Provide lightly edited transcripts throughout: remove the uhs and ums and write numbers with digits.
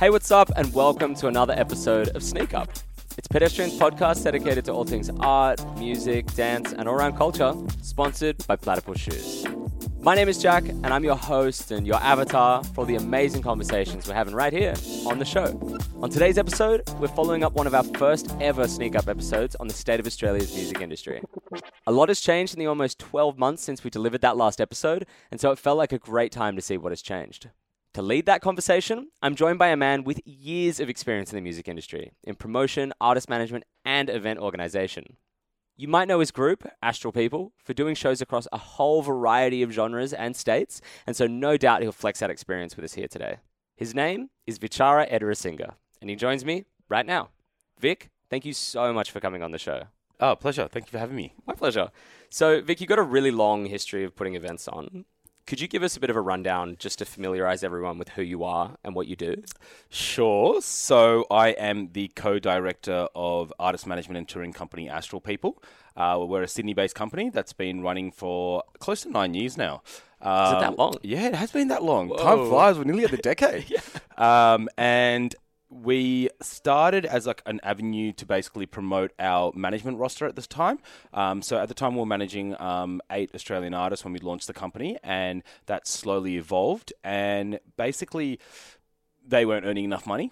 Hey, what's up, and welcome to another episode of Sneak Up. It's Pedestrian's podcast dedicated to all things art, music, dance, and all-around culture, sponsored by Platypool Shoes. My name is Jack, and I'm your host and your avatar for all the amazing conversations we're having right here on the show. On today's episode, we're following up one of our first ever Sneak Up episodes on the state of Australia's music industry. A lot has changed in the almost 12 months since we delivered that last episode, and so it felt like a great time to see what has changed. To lead that conversation, I'm joined by a man with years of experience in the music industry, in promotion, artist management, and event organization. You might know his group, Astral People, for doing shows across a whole variety of genres and states, and so no doubt he'll flex that experience with us here today. His name is Vichara Edarasinghe, and he joins me right now. Vic, thank you so much for coming on the show. Oh, pleasure. Thank you for having me. My pleasure. So, Vic, you've got a really long history of putting events on. Could you give us a bit of a rundown just to familiarise everyone with who you are and what you do? Sure. So I am the co-director of artist management and touring company Astral People. We're a Sydney-based company that's been running for close to 9 years now. Is it that long? Yeah, it has been that long. Whoa. Time flies. We're nearly at the decade. Yeah. And we started as like an avenue to basically promote our management roster at this time. So at the time we were managing 8 Australian artists when we launched the company, and that slowly evolved. And basically they weren't earning enough money.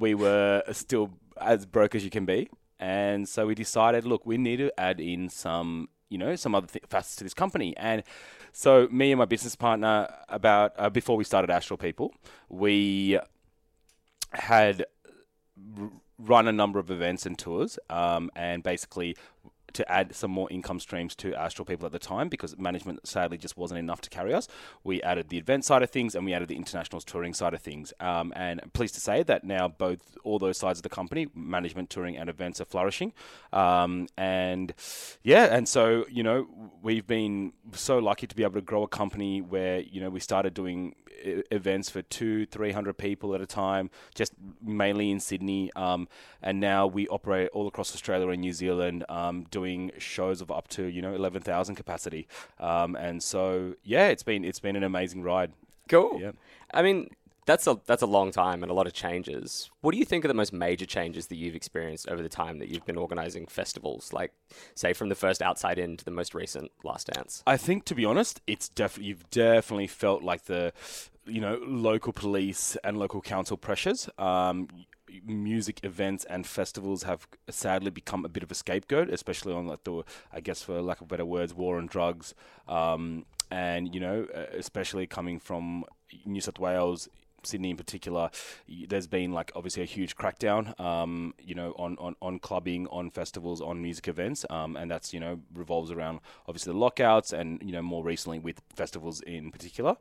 We were still as broke as you can be. And so we decided, look, we need to add in some other facets to this company. And so me and my business partner, before we started Astral People, we had run a number of events and tours, and basically to add some more income streams to Astral People at the time, because management sadly just wasn't enough to carry us. We added the event side of things and we added the international touring side of things. And I'm pleased to say that now all those sides of the company, management, touring and events, are flourishing. And so we've been so lucky to be able to grow a company where, we started doing events for 200-300 people at a time, just mainly in Sydney. And now we operate all across Australia and New Zealand, doing shows of up to 11,000 capacity, and so it's been an amazing ride. Cool. Yeah. I mean, that's a long time and a lot of changes. What do you think are the most major changes that you've experienced over the time that you've been organising festivals, like say from the first Outside In to the most recent Last Dance? I think, to be honest, you've definitely felt like the local police and local council pressures. Music events and festivals have sadly become a bit of a scapegoat, especially on for lack of better words, war on drugs, and especially coming from New South Wales, Sydney in particular. There's been obviously a huge crackdown, on clubbing, on festivals, on music events, and that's revolves around obviously the lockouts and more recently with festivals in particular.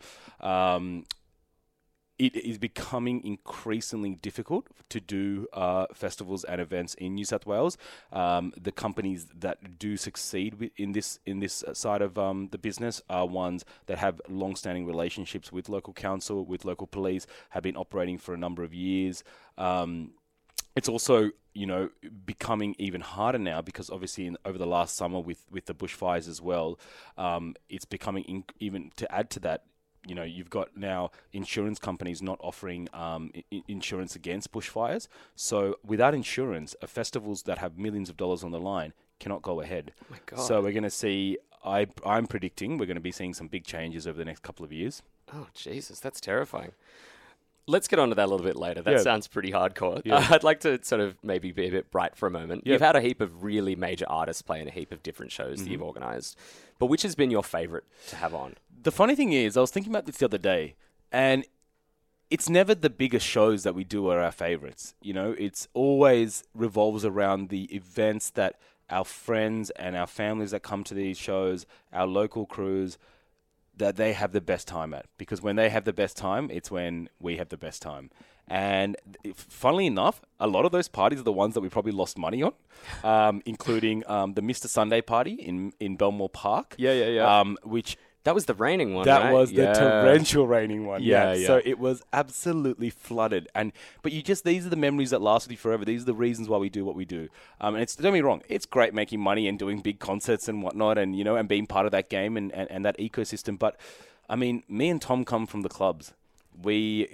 It is becoming increasingly difficult to do festivals and events in New South Wales. The companies that do succeed in this side of the business are ones that have long-standing relationships with local council, with local police, have been operating for a number of years. It's also becoming even harder now because obviously over the last summer with the bushfires as well, it's becoming even to add to that. You've got now insurance companies not offering insurance against bushfires. So without insurance, festivals that have millions of dollars on the line cannot go ahead. Oh my God. So we're going to see, I'm predicting, we're going to be seeing some big changes over the next couple of years. Oh, Jesus, that's terrifying. Let's get onto that a little bit later. That sounds pretty hardcore. Yeah. I'd like to sort of maybe be a bit bright for a moment. Yep. You've had a heap of really major artists play in a heap of different shows that you've organised. But which has been your favourite to have on? The funny thing is, I was thinking about this the other day, and it's never the biggest shows that we do are our favourites. It's always revolves around the events that our friends and our families that come to these shows, our local crews, that they have the best time at, because when they have the best time, it's when we have the best time. And funnily enough, a lot of those parties are the ones that we probably lost money on, including the Mr. Sunday party in Belmore Park. Yeah. Which that was the raining one. That was the torrential raining one. Yeah. So it was absolutely flooded. But these are the memories that last with you forever. These are the reasons why we do what we do. And don't get me wrong, it's great making money and doing big concerts and whatnot, and being part of that game and that ecosystem. But I mean, me and Tom come from the clubs. We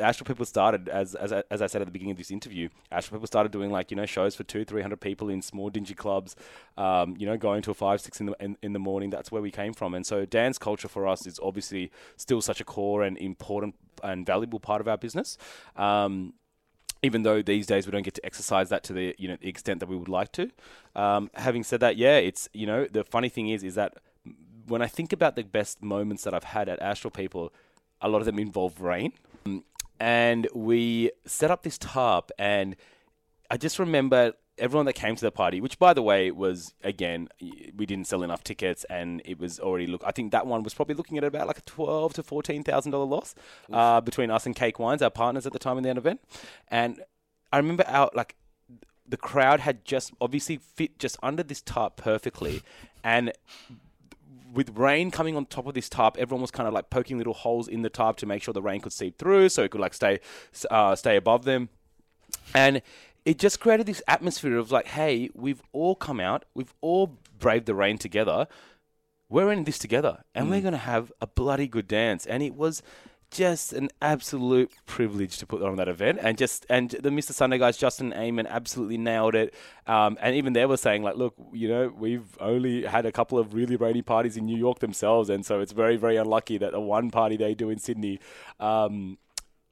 Astral People started, as I said at the beginning of this interview, Astral People started doing shows for 200-300 people in small dingy clubs, going till 5-6 in the morning. That's where we came from. And so dance culture for us is obviously still such a core and important and valuable part of our business. Even though these days we don't get to exercise that to the extent that we would like to. Having said that, it's the funny thing is that when I think about the best moments that I've had at Astral People, a lot of them involve rain. And we set up this tarp, and I just remember everyone that came to the party, which by the way was, again, we didn't sell enough tickets, and it was already I think that one was probably looking at about like a $12,000 to $14,000 loss between us and Cake Wines, our partners at the time in the event. And I remember the crowd had just obviously fit just under this tarp perfectly, and with rain coming on top of this tarp, everyone was kind of poking little holes in the tarp to make sure the rain could seep through, so it could stay above them. And it just created this atmosphere of hey, we've all come out, we've all braved the rain together, we're in this together, and we're going to have a bloody good dance. And it was just an absolute privilege to put on that event, and the Mr. Sunday guys, Justin Ayman, absolutely nailed it. And even they were saying look, we've only had a couple of really rainy parties in New York themselves, and so it's very, very unlucky that the one party they do in Sydney.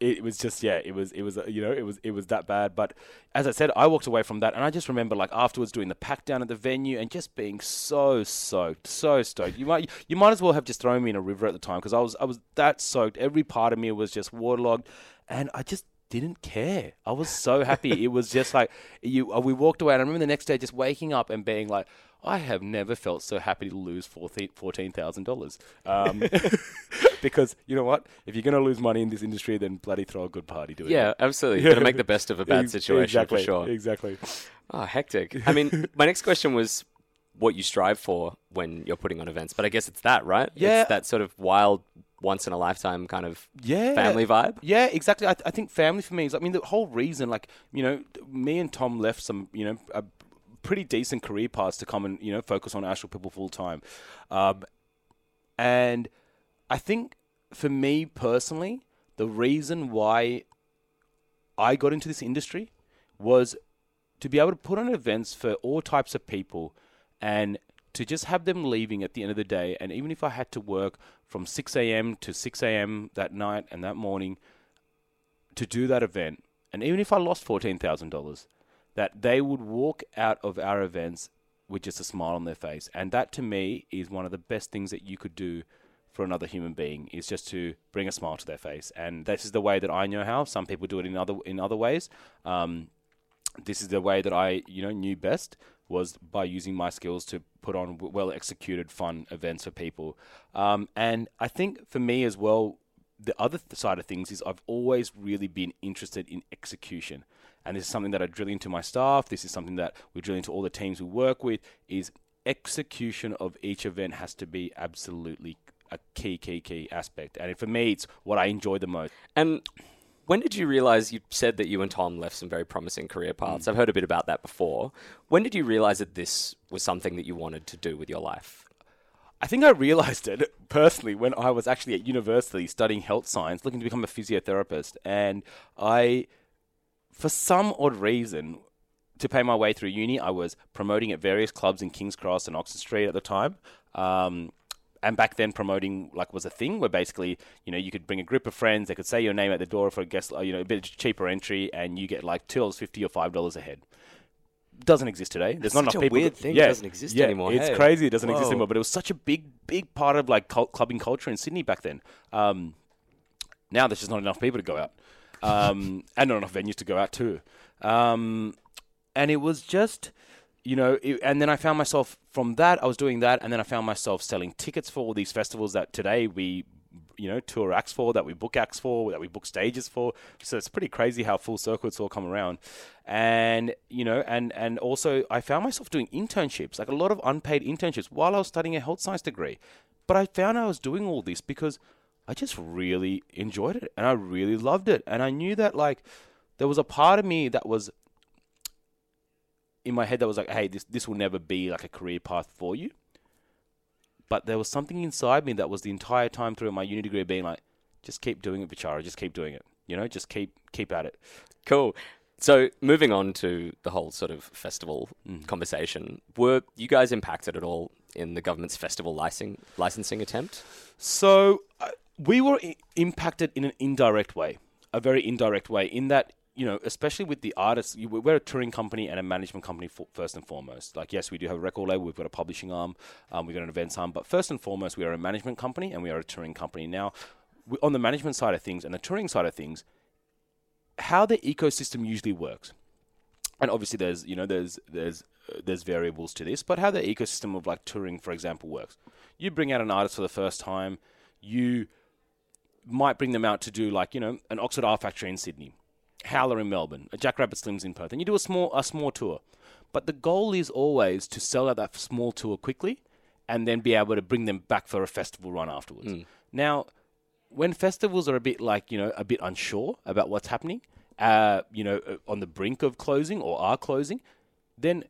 It was just, it was that bad. But as I said, I walked away from that, and I just remember afterwards doing the pack down at the venue and just being so soaked, so stoked. You might as well have just thrown me in a river at the time, because I was that soaked. Every part of me was just waterlogged, and I just didn't care. I was so happy. It was just we walked away, and I remember the next day just waking up and being like, I have never felt so happy to lose $14,000. Because you know what? If you're going to lose money in this industry, then bloody throw a good party to it. Yeah, absolutely. You're going to make the best of a bad situation, exactly, for sure. Exactly. Oh, hectic. I mean, my next question was what you strive for when you're putting on events. But I guess it's that, right? Yeah. It's that sort of wild, once-in-a-lifetime kind of family vibe. Yeah, exactly. I think family for me is, the whole reason, me and Tom left some, a pretty decent career paths to come and focus on Astral People full time, and I think for me personally, the reason why I got into this industry was to be able to put on events for all types of people, and to just have them leaving at the end of the day. And even if I had to work from 6 a.m. to 6 a.m. that night and that morning to do that event, and even if I lost $14,000. That they would walk out of our events with just a smile on their face. And that, to me, is one of the best things that you could do for another human being, is just to bring a smile to their face. And this is the way that I know how. Some people do it in other ways. This is the way that I knew best, was by using my skills to put on well-executed, fun events for people. And I think for me as well, the other side of things is I've always really been interested in execution. And this is something that I drill into my staff. This is something that we drill into all the teams we work with, is execution of each event has to be absolutely a key aspect. And for me, it's what I enjoy the most. And when did you realize, you said that you and Tom left some very promising career paths. I've heard a bit about that before. When did you realize that this was something that you wanted to do with your life? I think I realized it personally when I was actually at university studying health science, looking to become a physiotherapist. And I, for some odd reason, to pay my way through uni, I was promoting at various clubs in King's Cross and Oxford Street at the time. And back then, promoting was a thing where basically, you could bring a group of friends, they could say your name at the door for a guest, a bit cheaper entry, and you get $2.50 or $5 a head. Doesn't exist today. There's not enough people. It's a weird thing. It doesn't exist anymore. It's crazy. It doesn't exist anymore. But it was such a big part of clubbing culture in Sydney back then. Now there's just not enough people to go out. And not enough venues to go out to. And it was just, and then I found myself from that, I was doing that. And then I found myself selling tickets for all these festivals that today we, tour acts for, that we book acts for, that we book stages for. So it's pretty crazy how full circle it's all come around. And, and also I found myself doing internships, a lot of unpaid internships while I was studying a health science degree. But I found I was doing all this because I just really enjoyed it, and I really loved it. And I knew that there was a part of me that was in my head that was hey, this will never be a career path for you. But there was something inside me that was the entire time through my uni degree being like, just keep doing it, Vichara. Just keep doing it. You know, just keep at it. Cool. So moving on to the whole sort of festival conversation, were you guys impacted at all in the government's festival licensing attempt? So we were impacted in an indirect way, a very indirect way, in that, you know, especially with the artists, we're a touring company and a management company first and foremost. Like, yes, we do have a record label, we've got a publishing arm, we've got an events arm, but first and foremost, we are a management company and we are a touring company. Now, on the management side of things and the touring side of things, how the ecosystem usually works, and obviously there's variables to this, but how the ecosystem of like touring, for example, works. You bring out an artist for the first time, you might bring them out to do like, you know, an Oxford Art Factory in Sydney, Howler in Melbourne, a Jackrabbit Slims in Perth, and you do a small tour. But the goal is always to sell out that small tour quickly and then be able to bring them back for a festival run afterwards. Now, when festivals are a bit like, you know, a bit unsure about what's happening, you know, on the brink of closing or are closing, then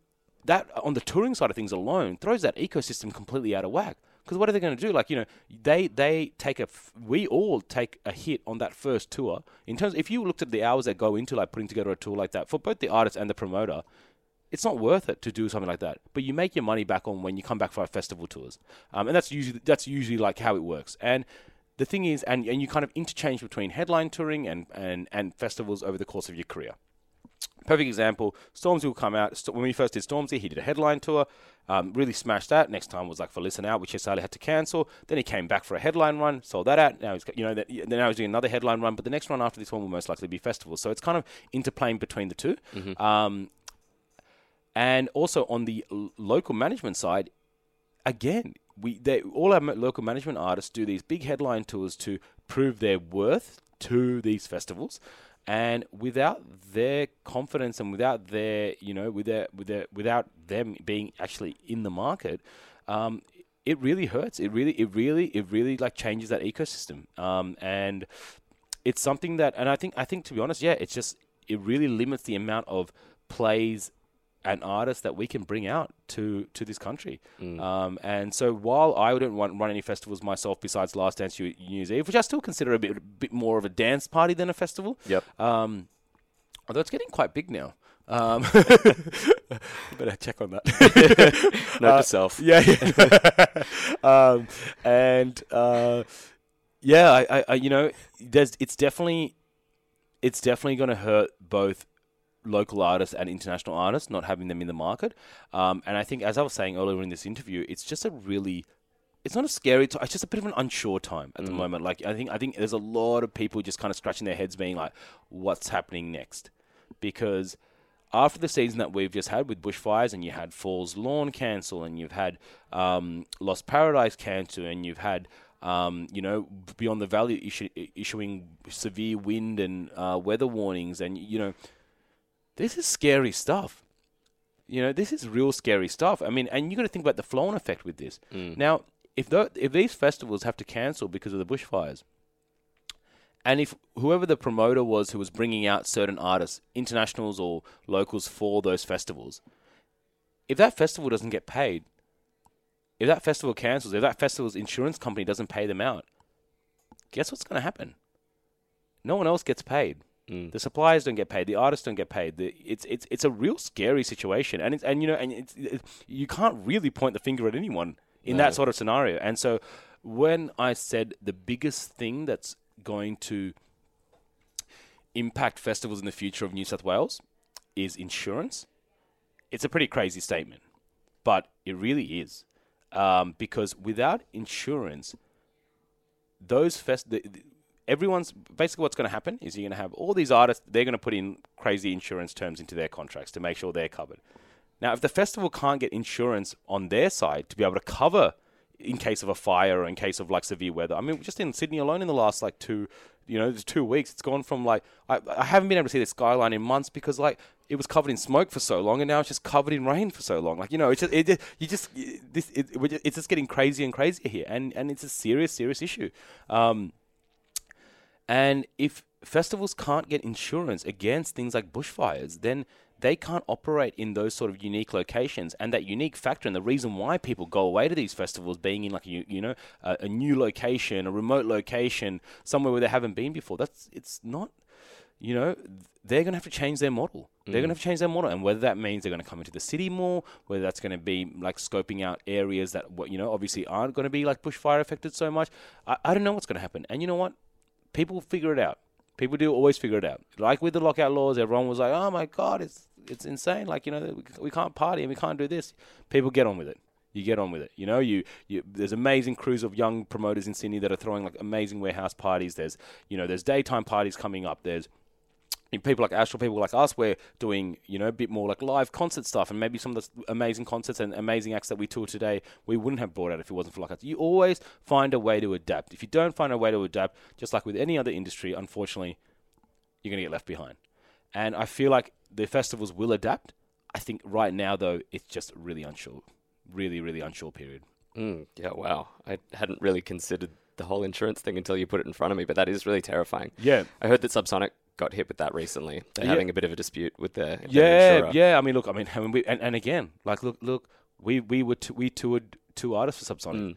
that on the touring side of things alone throws that ecosystem completely out of whack. Because what are they going to do? Like, you know, we all take a hit on that first tour. In terms, if you looked at the hours that go into like putting together a tour like that for both the artist and the promoter, it's not worth it to do something like that. But you make your money back on when you come back for our festival tours, and that's usually like how it works. And the thing is, and you kind of interchange between headline touring and festivals over the course of your career. Perfect example, Stormzy will come out. When we first did Stormzy, he did a headline tour, really smashed that. Next time was like for Listen Out, which he sadly had to cancel. Then he came back for a headline run, sold that out. Now he's got, you know, now he's doing another headline run, but the next one after this one will most likely be festivals. So it's kind of interplaying between the two. And also on the local management side, again, all our local management artists do these big headline tours to prove their worth to these festivals. And without their confidence and without their, you know, without them being actually in the market, it really hurts. It really like changes that ecosystem. And it's something that, and I think to be honest, yeah, it's just, it really limits the amount of plays and artists that we can bring out to this country. And so while I wouldn't run any festivals myself besides Last Dance New Year's Eve, which I still consider a bit more of a dance party than a festival. Yep. Although it's getting quite big now. Better check on that. Note to self. Yeah. I you know, it's definitely going to hurt both local artists and international artists, not having them in the market. And I think, as I was saying earlier in this interview, it's just it's not a scary time. It's just a bit of an unsure time at the moment. Like, I think there's a lot of people just kind of scratching their heads being like, what's happening next? Because after the season that we've just had with bushfires, and you had Falls Lawn cancel, and you've had Lost Paradise cancel, and you've had you know, Beyond the Valley issuing severe wind and weather warnings, and, you know, this is scary stuff. You know, this is real scary stuff. I mean, and you got to think about the flow-on effect with this. Now, if these festivals have to cancel because of the bushfires, and if whoever the promoter was who was bringing out certain artists, internationals or locals for those festivals, if that festival doesn't get paid, if that festival cancels, if that festival's insurance company doesn't pay them out, guess what's going to happen? No one else gets paid. The suppliers don't get paid. The artists don't get paid. It's a real scary situation, you can't really point the finger at anyone in that sort of scenario. And so, when I said the biggest thing that's going to impact festivals in the future of New South Wales is insurance, it's a pretty crazy statement, but it really is, because without insurance, those everyone's basically, what's going to happen is you're going to have all these artists, they're going to put in crazy insurance terms into their contracts to make sure they're covered. Now, if the festival can't get insurance on their side to be able to cover in case of a fire or in case of like severe weather, I mean, just in Sydney alone in the last like 2 weeks, it's gone from like, I haven't been able to see the skyline in months because like it was covered in smoke for so long, and now it's just covered in rain for so long. Like, you know, it's just getting crazier and crazier here, and it's a serious issue. And if festivals can't get insurance against things like bushfires, then they can't operate in those sort of unique locations, and that unique factor and the reason why people go away to these festivals, being in like a new location, a remote location, somewhere where they haven't been before. They're going to have to change their model. They're going to have to change their model. And whether that means they're going to come into the city more, whether that's going to be like scoping out areas that, obviously aren't going to be like bushfire affected so much. I don't know what's going to happen. And you know what? People figure it out. People do always figure it out. Like with the lockout laws, everyone was like, oh my God, it's insane. Like, we can't party and we can't do this. People get on with it. You get on with it. There's amazing crews of young promoters in Sydney that are throwing like amazing warehouse parties. There's, there's daytime parties coming up. There's people like Astral, people like us, we're doing, a bit more like live concert stuff, and maybe some of the amazing concerts and amazing acts that we tour today, we wouldn't have brought out if it wasn't for lockouts. You always find a way to adapt. If you don't find a way to adapt, just like with any other industry, unfortunately, you're going to get left behind. And I feel like the festivals will adapt. I think right now, though, it's just really unsure. Really, really unsure period. Yeah, wow. I hadn't really considered the whole insurance thing until you put it in front of me, but that is really terrifying. Yeah. I heard that Subsonic got hit with that recently. They're having a bit of a dispute with their insurer. Yeah. I mean, we toured two artists for Subsonic.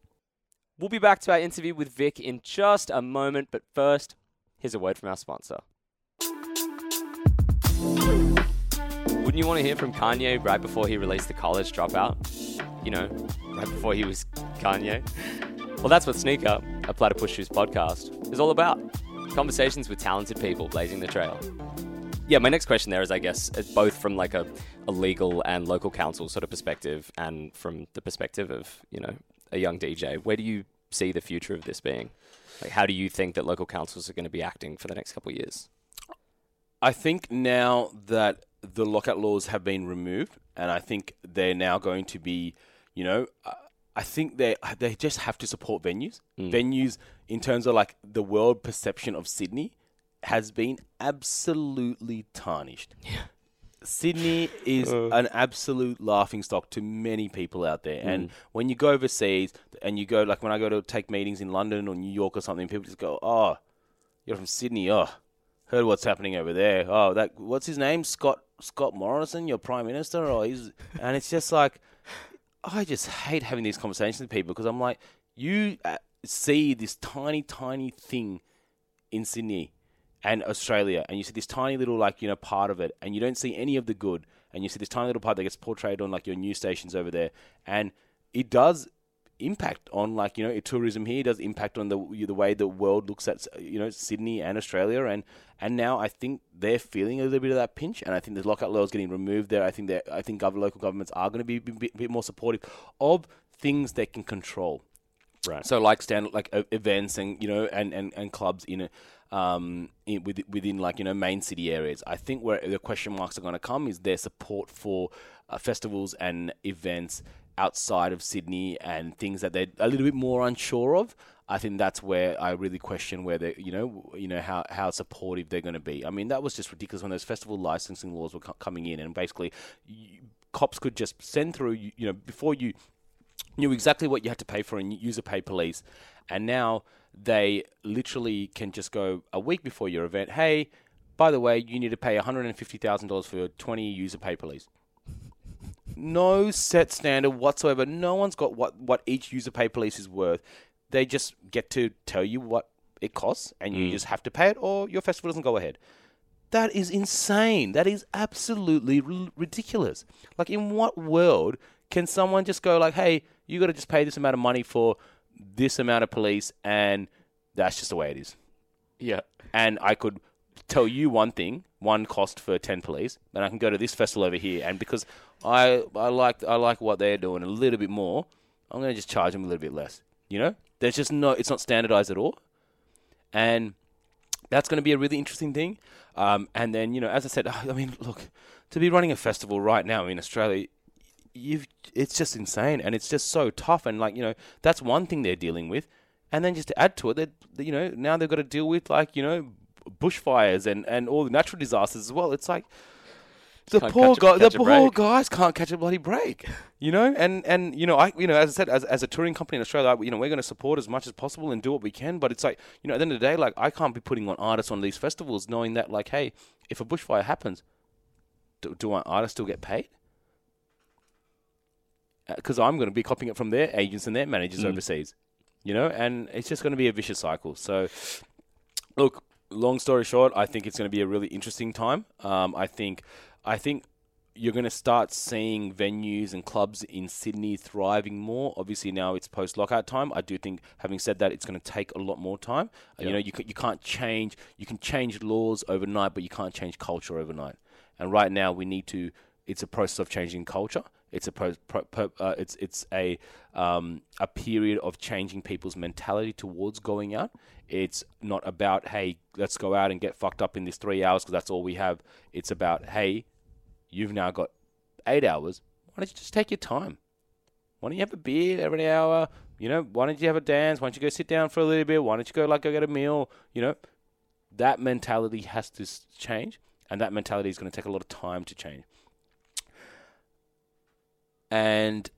We'll be back to our interview with Vic in just a moment, but first, here's a word from our sponsor. Wouldn't you want to hear from Kanye right before he released the College Dropout? Right before he was Kanye. Well, that's what Sneak Up, a Platypool Shoes podcast, is all about. Conversations with talented people blazing the trail. Yeah, my next question there is, I guess, both from like a legal and local counsel sort of perspective and from the perspective of, a young DJ, where do you see the future of this being? Like, how do you think that local councils are going to be acting for the next couple of years? I think now that the lockout laws have been removed, and I think they're now going to be, I think they just have to support venues. Venues, in terms of like the world perception of Sydney, has been absolutely tarnished. Yeah. Sydney is an absolute laughingstock to many people out there. And when you go overseas and you go, like when I go to take meetings in London or New York or something, people just go, oh, you're from Sydney. Oh, heard what's happening over there. Oh, that, what's his name? Scott Morrison, your Prime Minister. And it's just like, I just hate having these conversations with people because I'm like, you see this tiny, tiny thing in Sydney and Australia, and you see this tiny little, part of it, and you don't see any of the good, and you see this tiny little part that gets portrayed on, your news stations over there, and it does impact on, tourism here. It does impact on the way the world looks at, Sydney and Australia, and now I think they're feeling a little bit of that pinch, and I think the lockout laws getting removed there. I think local governments are going to be a bit more supportive of things they can control. Right. So events and and clubs within main city areas. I think where the question marks are going to come is their support for festivals and events outside of Sydney and things that they're a little bit more unsure of. I think that's where I really question where they, how supportive they're going to be. I mean, that was just ridiculous when those festival licensing laws were coming in, and basically cops could just send through, before you knew exactly what you had to pay for and use a pay police. And now they literally can just go a week before your event, hey, by the way, you need to pay $150,000 for 20 user pay police. No set standard whatsoever. No one's got what each user pay police is worth. They just get to tell you what it costs, and you just have to pay it, or your festival doesn't go ahead. That is insane. That is absolutely ridiculous. Like, in what world can someone just go like, hey, you got to just pay this amount of money for this amount of police, and that's just the way it is. Yeah. And I could tell you one cost for 10 police, and I can go to this festival over here, and because I like what they're doing a little bit more, I'm going to just charge them a little bit less. There's just it's not standardized at all. And that's going to be a really interesting thing. And then, as I said, I mean, look, to be running a festival right now in Australia, it's just insane. And it's just so tough. And that's one thing they're dealing with. And then just to add to it, they, now they've got to deal with bushfires and all the natural disasters as well. It's like, the poor guys can't catch a bloody break, and as I said, as a touring company in Australia, we're going to support as much as possible and do what we can, but it's like, at the end of the day, I can't be putting on artists on these festivals knowing that, hey, if a bushfire happens, do artists still get paid? Because I'm going to be copying it from their agents and their managers overseas, you know, and it's just going to be a vicious cycle. So, look, long story short, I think it's going to be a really interesting time. I think you're going to start seeing venues and clubs in Sydney thriving more. Obviously, now it's post-lockout time. I do think, having said that, it's going to take a lot more time. Yep. You know, you can't change. You can change laws overnight, but you can't change culture overnight. And right now, we need to. It's a process of changing culture. It's a it's a period of changing people's mentality towards going out. It's not about, hey, let's go out and get fucked up in these 3 hours because that's all we have. It's about, hey, you've now got 8 hours. Why don't you just take your time? Why don't you have a beer every hour? You know, why don't you have a dance? Why don't you go sit down for a little bit? Why don't you go get a meal? You know, that mentality has to change, and that mentality is going to take a lot of time to change. And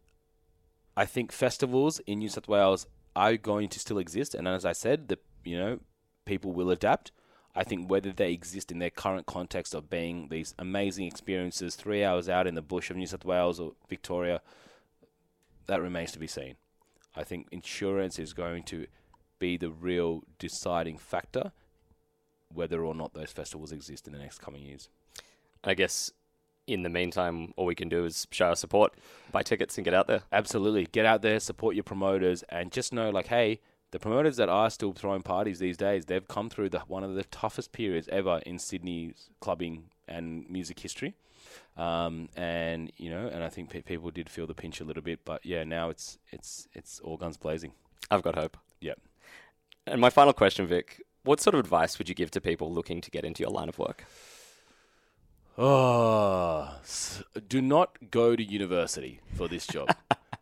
I think festivals in New South Wales are going to still exist. And as I said, people will adapt. I think whether they exist in their current context of being these amazing experiences, 3 hours out in the bush of New South Wales or Victoria, that remains to be seen. I think insurance is going to be the real deciding factor, whether or not those festivals exist in the next coming years. I guess in the meantime, all we can do is show our support, buy tickets and get out there. Absolutely. Get out there, support your promoters, and just know, like, hey, the promoters that are still throwing parties these days, they've come through one of the toughest periods ever in Sydney's clubbing and music history. And I think people did feel the pinch a little bit. But, yeah, now it's all guns blazing. I've got hope. Yeah. And my final question, Vic, what sort of advice would you give to people looking to get into your line of work? Oh, do not go to university for this job.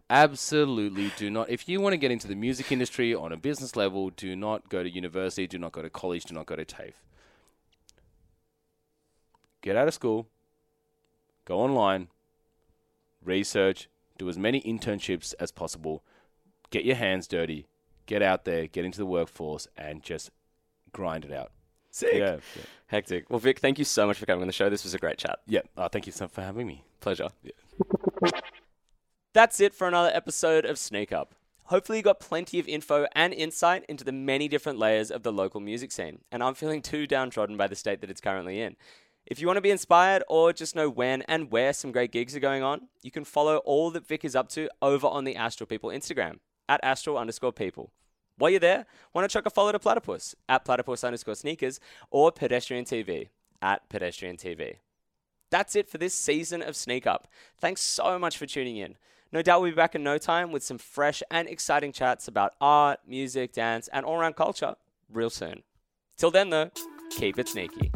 Absolutely do not. If you want to get into the music industry on a business level, do not go to university, do not go to college, do not go to TAFE. Get out of school, go online, research, do as many internships as possible, get your hands dirty, get out there, get into the workforce, and just grind it out. Sick. Yeah. Hectic. Well, Vic, thank you so much for coming on the show. This was a great chat. Yeah. Thank you so much for having me. Pleasure. Yeah. That's it for another episode of Sneak Up. Hopefully you got plenty of info and insight into the many different layers of the local music scene, and I'm feeling too downtrodden by the state that it's currently in. If you want to be inspired or just know when and where some great gigs are going on, you can follow all that Vic is up to over on the Astral People Instagram, @astral_people. While you're there, want to chuck a follow to Platypus, @platypus_sneakers, or Pedestrian TV, @Pedestrian TV. That's it for this season of Sneak Up. Thanks so much for tuning in. No doubt we'll be back in no time with some fresh and exciting chats about art, music, dance, and all-around culture real soon. Till then, though, keep it sneaky.